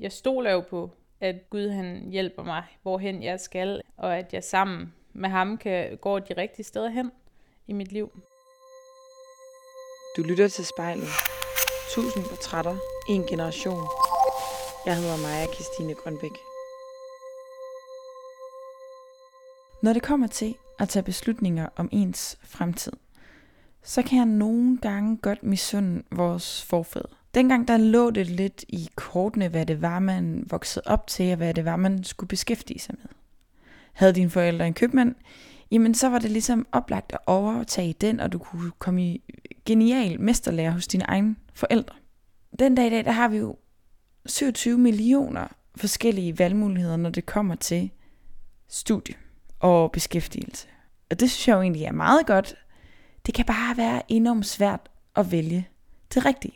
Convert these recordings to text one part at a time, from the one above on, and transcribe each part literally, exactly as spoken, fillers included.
jeg stoler jo på, at Gud han hjælper mig, hvorhen jeg skal, og at jeg sammen med ham kan gå de rigtige steder hen i mit liv. Du lytter til Spejlet. Tusind portrætter. En generation. Jeg hedder Maja Kristine Grønbeck. Når det kommer til at tage beslutninger om ens fremtid, så kan jeg nogle gange godt misunde vores forfædre. Dengang der lå det lidt i kortene, hvad det var, man voksede op til, og hvad det var, man skulle beskæftige sig med. Havde dine forældre en købmand, jamen så var det ligesom oplagt at overtage den, og du kunne komme i genial mesterlærer hos dine egne forældre. Den dag i dag, der har vi jo syvogtyve millioner forskellige valgmuligheder, når det kommer til studie og beskæftigelse. Og det synes jeg jo egentlig er meget godt. Det kan bare være enormt svært at vælge det rigtige.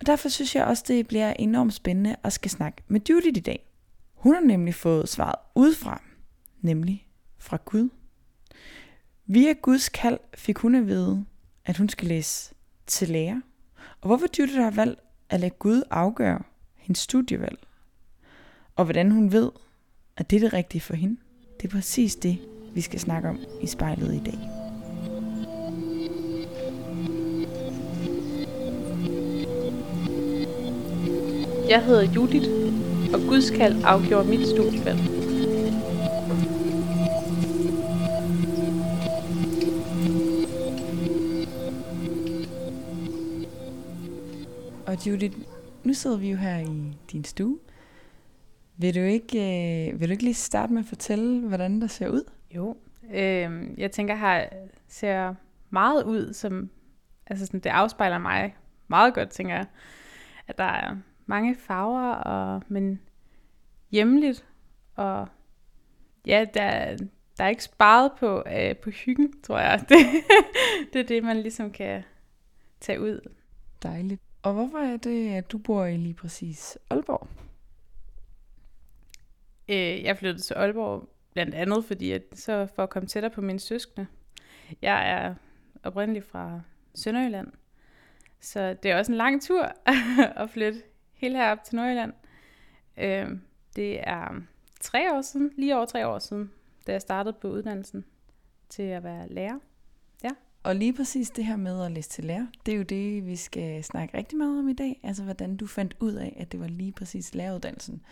Og derfor synes jeg også, det bliver enormt spændende at skal snakke med Judith i dag. Hun har nemlig fået svaret udefra, nemlig fra Gud. Via Guds kald fik hun at vide, at hun skal læse til lærer. Og hvorfor Judith har valgt at lade Gud afgøre hendes studievalg. Og hvordan hun ved, at det er det rigtige for hende. Det er præcis det, vi skal snakke om i Spejlet i dag. Jeg hedder Judith, og Guds kald afgjorde mit studievalg. Og Judith, nu sidder vi jo her i din stue. Vil du ikke, øh, vil du ikke lige starte med at fortælle, hvordan der ser ud? Jo, øh, jeg tænker, her ser meget ud, som altså sådan, det afspejler mig meget godt, tænker jeg. At der er mange farver, og, men hjemligt, og ja, der, der er ikke sparet på, øh, på hyggen, tror jeg. Det, det er det, man ligesom kan tage ud. Dejligt. Og hvorfor er det, at du bor i lige præcis Aalborg? Øh, jeg flyttede til Aalborg blandt andet, fordi at, så for at komme tættere på mine søskende. Jeg er oprindelig fra Sønderjylland, så det er også en lang tur at flytte helt herop til Nordjylland. Øh, det er tre år siden, lige over tre år siden, da jeg startede på uddannelsen til at være lærer. Ja. Og lige præcis det her med at læse til lærer, det er jo det, vi skal snakke rigtig meget om i dag. Altså hvordan du fandt ud af, at det var lige præcis læreruddannelsen.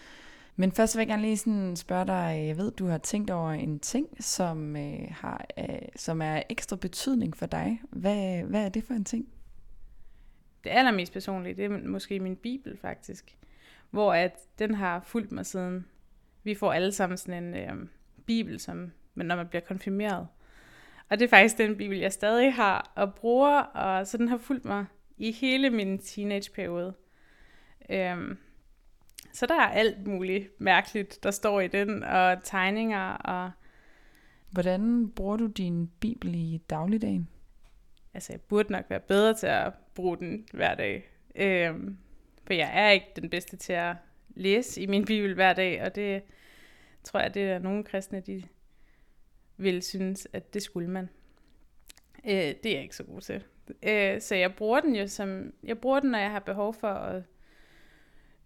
Men først vil jeg gerne lige sådan spørge dig, jeg ved, du har tænkt over en ting, som, øh, har, øh, som er ekstra betydning for dig. Hvad, hvad er det for en ting? Det allermest personlige, det er måske min bibel faktisk, hvor at den har fulgt mig siden. Vi får alle sammen sådan en øh, bibel, som, når man bliver konfirmeret. Og det er faktisk den bibel, jeg stadig har og bruger, og så den har fulgt mig i hele min teenageperiode. Øhm, så der er alt muligt mærkeligt, der står i den, og tegninger. Og hvordan bruger du din bibel i dagligdagen? Altså, jeg burde nok være bedre til at bruge den hver dag. Øhm, for jeg er ikke den bedste til at læse i min bibel hver dag, og det tror jeg, det er nogle kristne, de ville synes, at det skulle man. Øh, det er jeg ikke så god til. Øh, så jeg bruger den jo som, jeg bruger den, når jeg har behov for at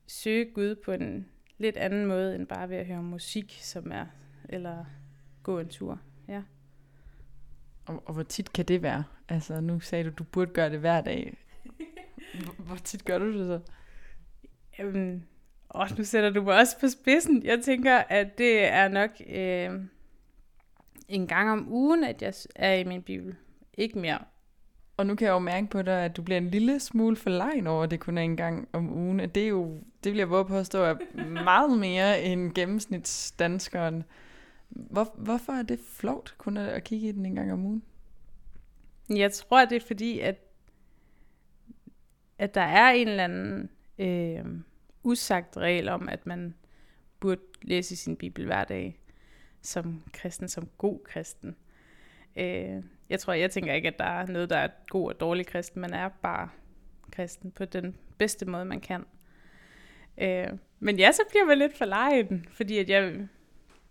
søge Gud på en lidt anden måde, end bare ved at høre musik, som er, eller gå en tur. Ja. Og, og hvor tit kan det være? Altså, nu sagde du, du burde gøre det hver dag. Hvor, hvor tit gør du det så? Jamen, åh, nu sætter du mig også på spidsen. Jeg tænker, at det er nok øh, en gang om ugen, at jeg er i min bibel. Ikke mere. Og nu kan jeg jo mærke på dig, at du bliver en lille smule forlegen over, at det kun er en gang om ugen. Det er jo, det vil jeg bare påstå, er meget mere end gennemsnitsdanskeren. Hvor, hvorfor er det flovt kun at kigge i den en gang om ugen? Jeg tror, det er fordi, at, at der er en eller anden øh, usagt regel om, at man burde læse sin bibel hver dag som kristen, som god kristen. Øh, jeg tror, jeg tænker ikke, at der er noget, der er god og dårlig kristen. Man er bare kristen på den bedste måde, man kan. Øh, men ja, så bliver man lidt forlegen, fordi at jeg,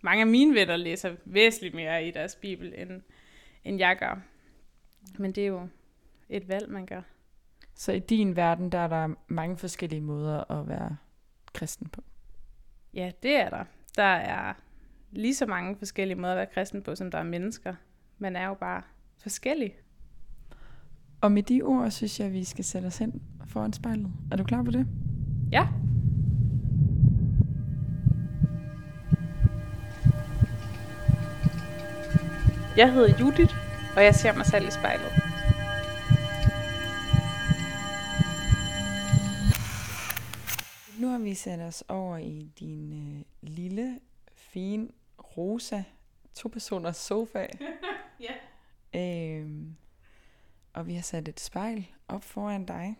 mange af mine venner læser væsentligt mere i deres bibel, end, end jeg gør. Men det er jo et valg, man gør. Så i din verden, der er der mange forskellige måder at være kristen på? Ja, det er der. Der er lige så mange forskellige måder at være kristen på, som der er mennesker. Man er jo bare forskellig. Og med de ord, synes jeg, vi skal sætte os hen foran spejlet. Er du klar på det? Ja. Jeg hedder Judith, og jeg ser mig selv i spejlet. Nu har vi sat os over i din øh, lille, fine, rosa, to-personers sofa. Ja. Øhm, og vi har sat et spejl op foran dig.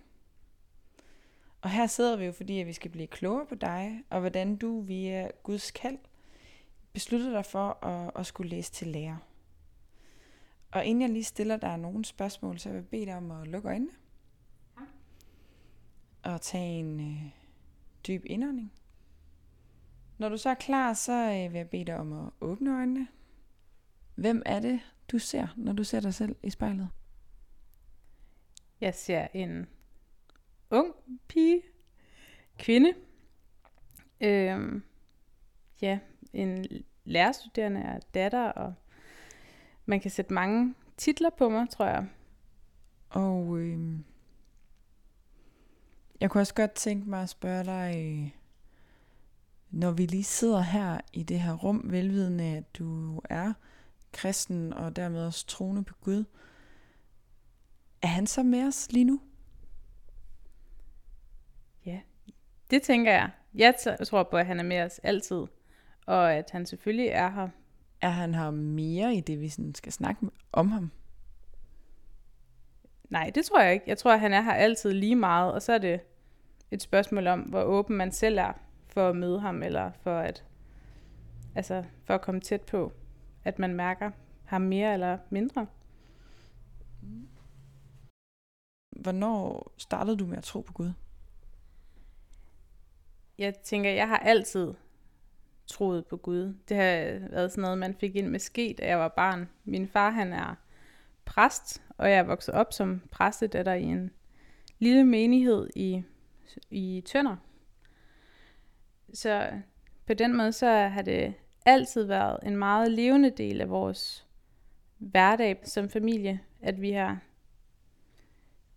Og her sidder vi jo, fordi at vi skal blive klogere på dig, og hvordan du via Guds kald besluttede dig for at, at skulle læse til lærer. Og inden jeg lige stiller dig nogle spørgsmål, så vil jeg bede dig om at lukke øjnene. Ja. Og tage en øh, dyb indånding. Når du så er klar, så øh, vil jeg bede dig om at åbne øjnene. Hvem er det, du ser, når du ser dig selv i spejlet? Jeg ser en ung pige, kvinde, øhm, ja, en lærerstuderende og datter, og man kan sætte mange titler på mig, tror jeg. Og øh, jeg kunne også godt tænke mig at spørge dig, når vi lige sidder her i det her rum, velvidende at du er kristen og dermed også troende på Gud, er han så med os lige nu? Ja, det tænker jeg. Jeg tror på, at han er med os altid, og at han selvfølgelig er her. Er han her mere i det, vi sådan skal snakke om ham? Nej, det tror jeg ikke. Jeg tror, at han er her altid lige meget, og så er det et spørgsmål om, hvor åben man selv er for at møde ham, eller for at, altså, for at komme tæt på, at man mærker ham mere eller mindre. Hvornår startede du med at tro på Gud? Jeg tænker, jeg har altid troet på Gud. Det har været sådan noget, man fik ind med ske, da jeg var barn. Min far, han er præst, og jeg er vokset op som præstedatter i en lille menighed i, i Tønder. Så på den måde, så har det altid været en meget levende del af vores hverdag som familie, at vi har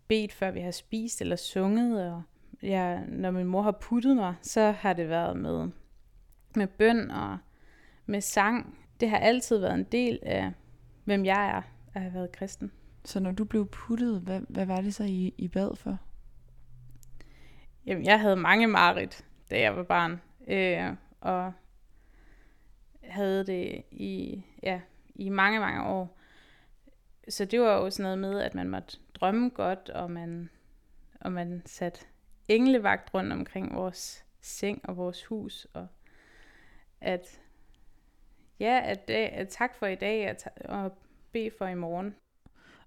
bedt, før vi har spist eller sunget, og jeg, når min mor har puttet mig, så har det været med, med bøn og med sang. Det har altid været en del af, hvem jeg er, at have været kristen. Så når du blev puttet, hvad, hvad var det så, I, I bad for? Jamen, jeg havde mange mareridt, da jeg var barn, øh, og havde det i, ja, i mange, mange år. Så det var jo sådan noget med, at man måtte drømme godt, og man, og man satte englevagt rundt omkring vores seng og vores hus, og at, ja, at, at tak for i dag, og, og bed for i morgen.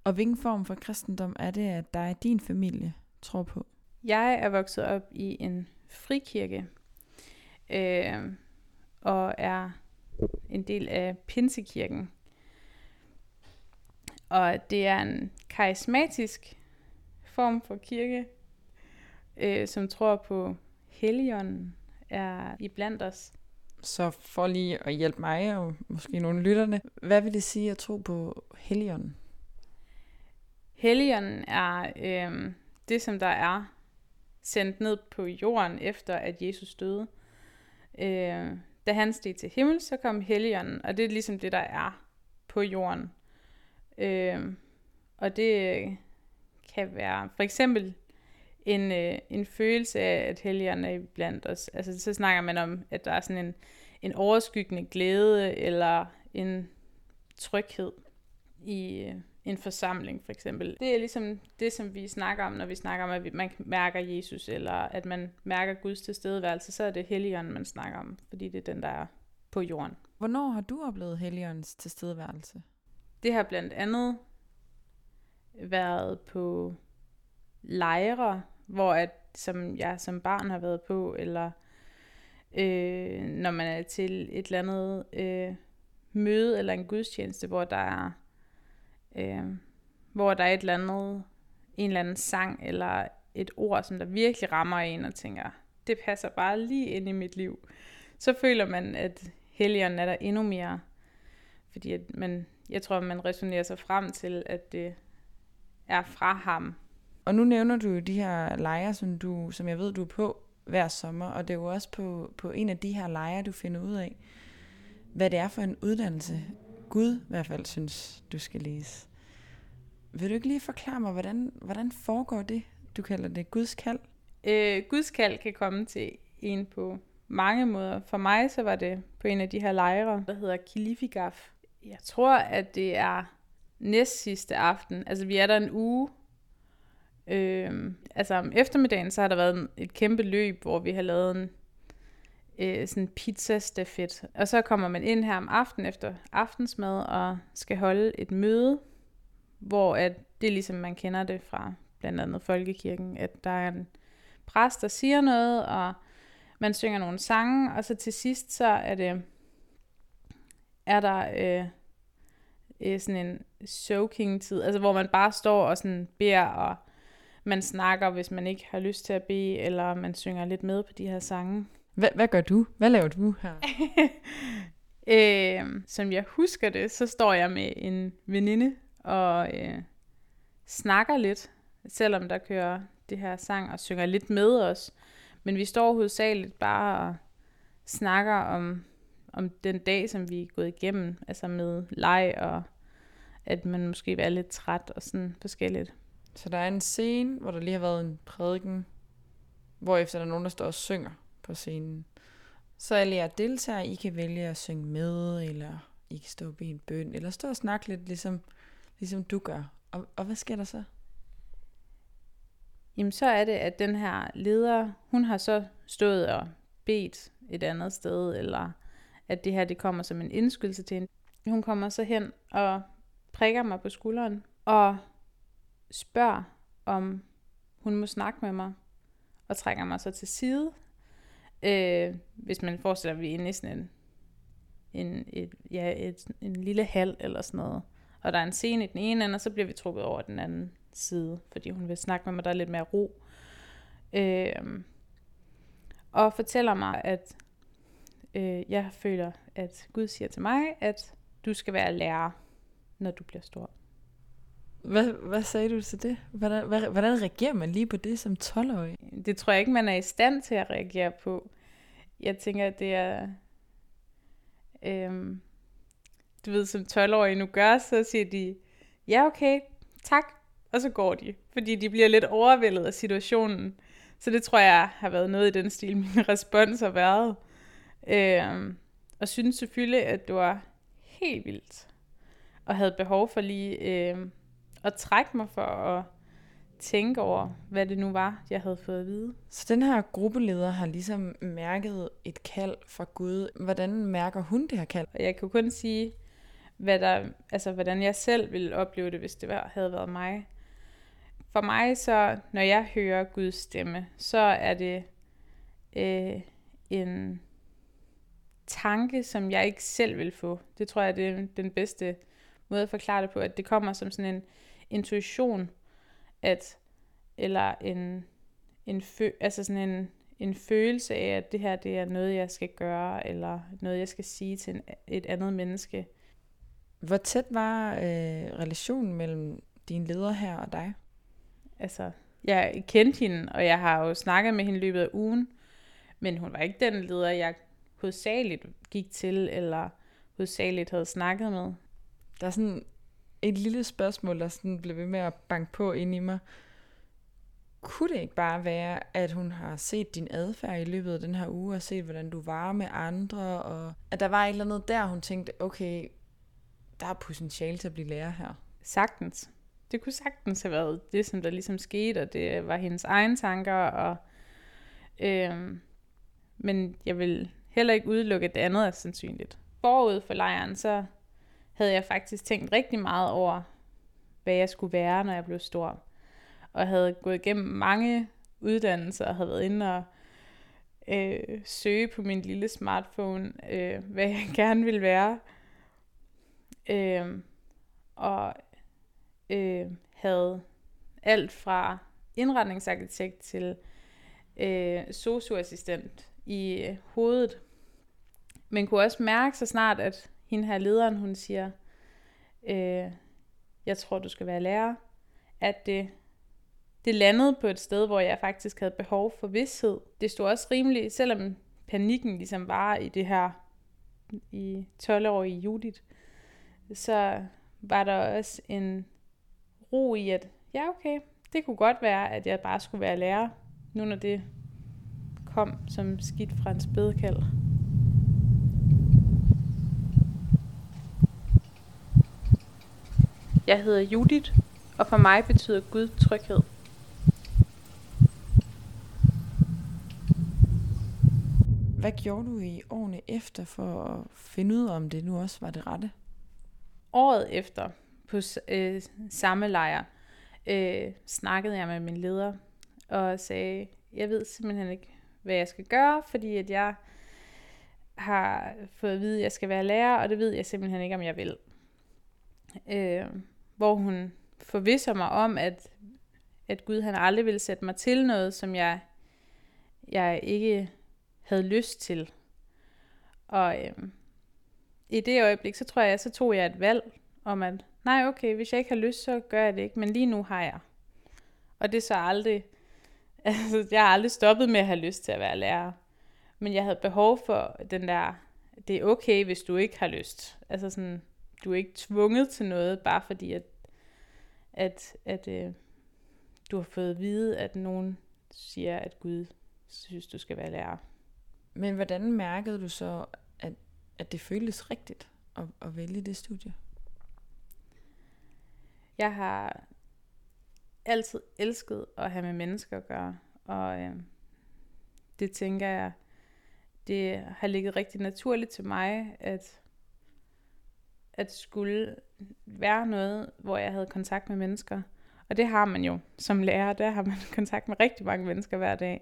Og hvilken form for kristendom er det, at dig og din familie tror på? Jeg er vokset op i en frikirke, øh, og er en del af Pinsekirken. Og det er en karismatisk form for kirke, øh, som tror på Helligånden er iblandt os. Så for lige at hjælpe mig og måske nogle lytterne, hvad vil det sige at tro på Helligånden? Helligånden er øh, det, som der er sendt ned på jorden efter, at Jesus døde. Øh, da han steg til himmel, så kom Helligånden, og det er ligesom det, der er på jorden. Øh, og det kan være for eksempel en, øh, en følelse af, at Helligånden er blandt os. Altså, så snakker man om, at der er sådan en, en overskyggende glæde eller en tryghed i øh, en forsamling, for eksempel. Det er ligesom det, som vi snakker om, når vi snakker om, at man mærker Jesus, eller at man mærker Guds tilstedeværelse, så er det Helligånden, man snakker om, fordi det er den, der er på jorden. Hvornår har du oplevet Helligåndens tilstedeværelse? Det har blandt andet været på lejre, hvor at, som jeg som barn har været på, eller øh, når man er til et eller andet øh, møde eller en gudstjeneste, hvor der er, øh, hvor der er et eller andet, en eller anden sang eller et ord, som der virkelig rammer en og tænker, det passer bare lige ind i mit liv. så føler man, at helligånden er der endnu mere. Fordi at man, jeg tror, man resonerer sig frem til, at det er fra ham. Og nu nævner du jo de her lejre, som, du, som jeg ved, du er på hver sommer. Og det er jo også på, på en af de her lejre, du finder ud af, hvad det er for en uddannelse, Gud i hvert fald synes, du skal læse. Vil du ikke lige forklare mig, hvordan, hvordan foregår det? Du kalder det Guds kald. Øh, Guds kald kan komme til en på mange måder. For mig så var det på en af de her lejre, der hedder Kilifigaf. Jeg tror, at det er næst sidste aften. Altså, vi er der en uge. Øh, altså, om eftermiddagen, så har der været et kæmpe løb, hvor vi har lavet en øh, sådan pizzastafet. Og så kommer man ind her om aftenen efter aftensmad og skal holde et møde, hvor at det er ligesom, man kender det fra blandt andet folkekirken, at der er en præst, der siger noget, og man synger nogle sange, og så til sidst, så er det er der øh, sådan en soaking-tid, altså hvor man bare står og sådan beder, og man snakker, hvis man ikke har lyst til at bede, eller man synger lidt med på de her sange. Hvad, hvad gør du? Hvad laver du her? øh, som jeg husker det, så står jeg med en veninde, og øh, snakker lidt, selvom der kører det her sang, og synger lidt med os. Men vi står hovedsageligt bare og snakker om, om den dag, som vi er gået igennem, altså med leg, og at man måske er lidt træt og sådan forskelligt. Så der er en scene, hvor der lige har været en prædiken, hvorefter der er nogen, der står og synger på scenen. Så alle jer deltagere, I kan vælge at synge med, eller I kan stå og bede en bøn, eller stå og snakke lidt, ligesom, ligesom du gør. Og, og hvad sker der så? Jamen så er det, at den her leder, hun har så stået og bedt et andet sted, eller at det her, det kommer som en indskydelse til hende. Hun kommer så hen og prikker mig på skulderen, og spørger, om hun må snakke med mig, og trækker mig så til side. Øh, hvis man forestiller, vi er inde i sådan en, en, et, ja, et, en lille hal eller sådan noget. Og der er en scene i den ene ende, og så bliver vi trukket over den anden side, fordi hun vil snakke med mig, der er lidt mere ro. Øh, og fortæller mig, at øh, jeg føler, at Gud siger til mig, at du skal være lærer, når du bliver stor. Hvad, hvad sagde du til det? Hvordan, hvordan reagerer man lige på det som tolv-årig? Det tror jeg ikke, man er i stand til at reagere på. Jeg tænker, at det er... Øh, du ved, som tolv-årige nu gør, så siger de, ja okay, tak, og så går de. Fordi de bliver lidt overvældet af situationen. Så det tror jeg har været noget i den stil, min respons har været. Øhm, og synes selvfølgelig, at det var helt vildt. Og havde behov for lige øhm, at trække mig for at tænke over, hvad det nu var, jeg havde fået at vide. Så den her gruppeleder har ligesom mærket et kald fra Gud. Hvordan mærker hun det her kald? Jeg kan kun sige, hvad der, altså, hvordan jeg selv ville opleve det, hvis det var, havde været mig. For mig så, når jeg hører Guds stemme, så er det øh, en tanke, som jeg ikke selv vil få. Det tror jeg, det er den bedste måde at forklare det på, at det kommer som sådan en intuition, at, eller en, en, fø, altså sådan en, en følelse af, at det her, det er noget, jeg skal gøre, eller noget, jeg skal sige til en, et andet menneske. Hvor tæt var øh, relationen mellem din leder her og dig? Altså, jeg kendte hende, og jeg har jo snakket med hende i løbet af ugen, men hun var ikke den leder, jeg hovedsageligt gik til, eller hovedsageligt havde snakket med. Der er sådan et lille spørgsmål, der sådan blev ved med at banke på ind i mig. Kunne det ikke bare være, at hun har set din adfærd i løbet af den her uge, og set, hvordan du var med andre, og at der var et eller andet der, hun tænkte, okay, der er potentiale til at blive lærer her? Sagtens. Det kunne sagtens have været det, som der ligesom skete, og det var hendes egne tanker. Og, øh, men jeg vil heller ikke udelukke, at det andet er sandsynligt. Forud for lejren, så havde jeg faktisk tænkt rigtig meget over, hvad jeg skulle være, når jeg blev stor. Og havde gået igennem mange uddannelser, og havde været inde og øh, søge på min lille smartphone, øh, hvad jeg gerne ville være. Øh, og øh, havde alt fra indretningsarkitekt til øh, S O S U-assistent i øh, hovedet. Men kunne også mærke så snart, at hende her lederen, hun siger, øh, jeg tror, du skal være lærer, at det, det landede på et sted, hvor jeg faktisk havde behov for vished. Det stod også rimeligt, selvom panikken ligesom var i det her, i tolv-årige Judith, så var der også en ro i, at ja, okay, det kunne godt være, at jeg bare skulle være lærer, nu når det kom som skidt fra en spædekald. Jeg hedder Judith, og for mig betyder Gud tryghed. Hvad gjorde du i årene efter for at finde ud af, om det nu også var det rette? Året efter på øh, samme lejr øh, snakkede jeg med min leder og sagde, jeg ved simpelthen ikke, hvad jeg skal gøre, fordi at jeg har fået at vide, at jeg skal være lærer, og det ved jeg simpelthen ikke, om jeg vil. Øh, hvor hun forvisser mig om, at, at Gud han aldrig ville sætte mig til noget, som jeg, jeg ikke havde lyst til. Og øh, i det øjeblik, så tror jeg, så tog jeg et valg om, at nej, okay, hvis jeg ikke har lyst, så gør jeg det ikke, men lige nu har jeg. Og det er så aldrig, altså jeg har aldrig stoppet med at have lyst til at være lærer, men jeg havde behov for den der, det er okay, hvis du ikke har lyst. Altså sådan, du er ikke tvunget til noget, bare fordi, at, at, at øh, du har fået at vide, at nogen siger, at Gud synes, du skal være lærer. Men hvordan mærkede du så, at, at det føltes rigtigt at, at vælge det studie? Jeg har altid elsket at have med mennesker at gøre, og øh, det tænker jeg, det har ligget rigtig naturligt til mig, at at skulle være noget, hvor jeg havde kontakt med mennesker. Og det har man jo som lærer, der har man kontakt med rigtig mange mennesker hver dag.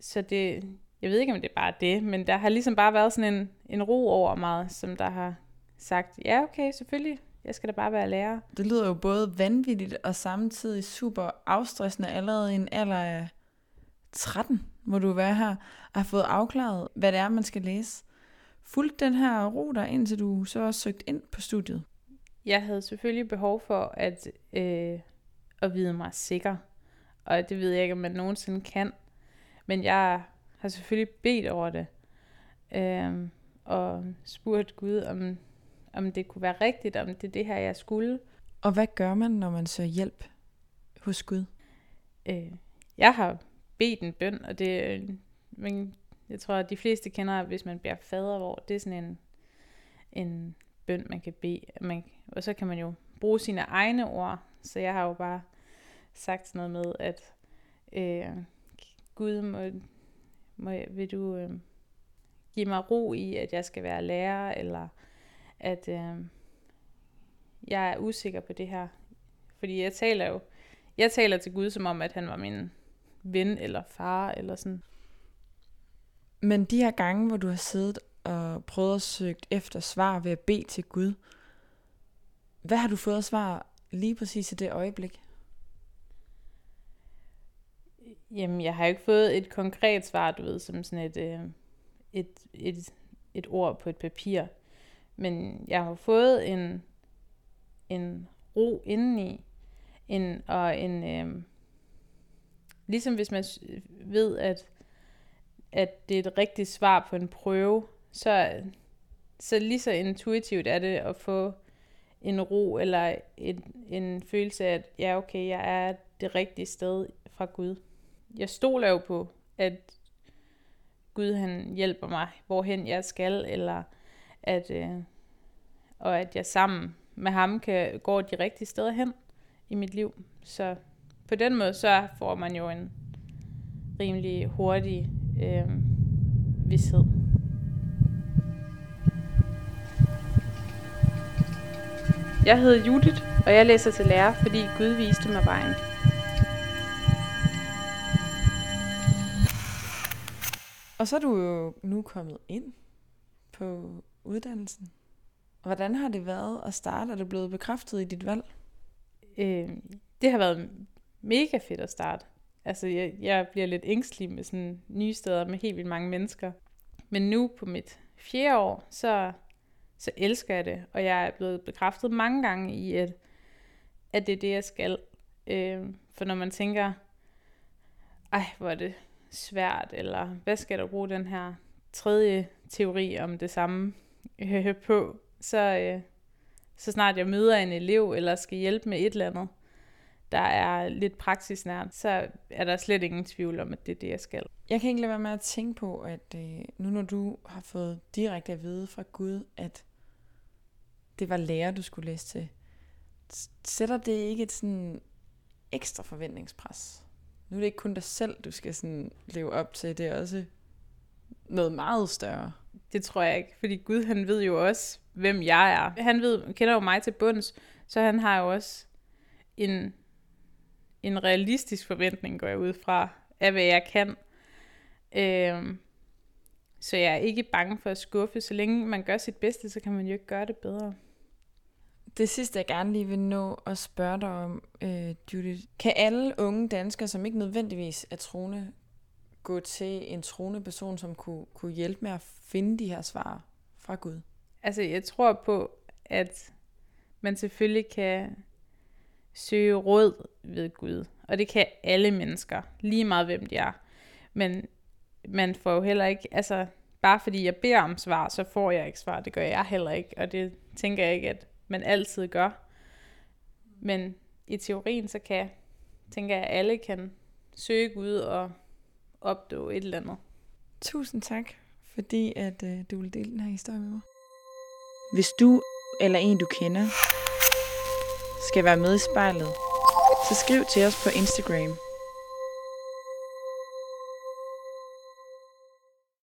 Så det, jeg ved ikke, om det er bare det, men der har ligesom bare været sådan en, en ro over mig, som der har sagt, ja okay, selvfølgelig, jeg skal da bare være lærer. Det lyder jo både vanvittigt og samtidig super afstressende allerede i en alder af tretten, hvor du er her, og har fået afklaret, hvad det er, man skal læse. Fulgte den her ro der, indtil du så også søgte ind på studiet? Jeg havde selvfølgelig behov for at, øh, at vide mig sikker, og det ved jeg ikke, om man nogensinde kan, men jeg har selvfølgelig bedt over det, øh, og spurgt Gud, om, om det kunne være rigtigt, om det er det her, jeg skulle. Og hvad gør man, når man søger hjælp hos Gud? Øh, jeg har bedt en bøn, og det er øh, jeg tror, at de fleste kender, hvis man beder fadervor, det er sådan en, en bøn, man kan bede. Man, og så kan man jo bruge sine egne ord. Så jeg har jo bare sagt sådan noget med, at øh, Gud, må, må, vil du øh, give mig ro i, at jeg skal være lærer, eller at øh, jeg er usikker på det her. Fordi jeg taler jo jeg taler til Gud, som om, at han var min ven eller far, eller sådan. Men de her gange, hvor du har siddet og prøvet at søge efter svar ved at bede til Gud, hvad har du fået at svar lige præcis i det øjeblik? Jamen, jeg har ikke fået et konkret svar, du ved, som sådan et, øh, et, et, et ord på et papir. Men jeg har fået en, en ro indeni, en, og en, øh, ligesom hvis man ved, at at det er et rigtigt svar på en prøve, så, så lige så intuitivt er det at få en ro, eller en, en følelse af, at ja, okay, jeg er det rigtige sted fra Gud. Jeg stoler jo på, at Gud han hjælper mig, hvorhen jeg skal, eller at, øh, og at jeg sammen med ham kan gå de rigtige steder hen i mit liv. Så på den måde, så får man jo en rimelig hurtig Øh, vished. Jeg hedder Judith, og jeg læser til lærer, fordi Gud viste mig vejen. Og så er du jo nu kommet ind på uddannelsen. Hvordan har det været at starte? Er du blevet bekræftet i dit valg? Øh, det har været mega fedt at starte. Altså, jeg, jeg bliver lidt ængstelig med sådan nye steder med helt vildt mange mennesker. Men nu på mit fjerde år, så, så elsker jeg det. Og jeg er blevet bekræftet mange gange i, at, at det er det, jeg skal. Øh, for når man tænker, ej, hvor er det svært, eller hvad skal der bruge den her tredje teori om det samme øh, på, så, øh, så snart jeg møder en elev, eller skal hjælpe med et eller andet, der er lidt praksisnært, så er der slet ingen tvivl om, at det er det, jeg skal. Jeg kan ikke lade være med at tænke på, at øh, nu når du har fået direkte at vide fra Gud, at det var lærer, du skulle læse til, sætter det ikke et sådan ekstra forventningspres? Nu er det ikke kun dig selv, du skal sådan leve op til, det er også noget meget større. Det tror jeg ikke, fordi Gud, han ved jo også, hvem jeg er. Han ved, kender jo mig til bunds, så han har jo også en, en realistisk forventning, går jeg ud fra, af hvad jeg kan. Øhm, så jeg er ikke bange for at skuffe. Så længe man gør sit bedste, så kan man jo ikke gøre det bedre. Det sidste, jeg gerne lige vil nå at spørge dig om, øh, Judith. Kan alle unge danskere, som ikke nødvendigvis er troende, gå til en troende person, som kunne, kunne hjælpe med at finde de her svar fra Gud? Altså, jeg tror på, at man selvfølgelig kan søge råd ved Gud. Og det kan alle mennesker, lige meget hvem de er. Men man får jo heller ikke, altså bare fordi jeg beder om svar, så får jeg ikke svar. Det gør jeg heller ikke, og det tænker jeg ikke, at man altid gør. Men i teorien, så kan, tænker jeg, at alle kan søge Gud og opdå et eller andet. Tusind tak, fordi at, øh, du ville dele den her historie med mig. Hvis du eller en, du kender, skal være med i spejlet, så skriv til os på Instagram.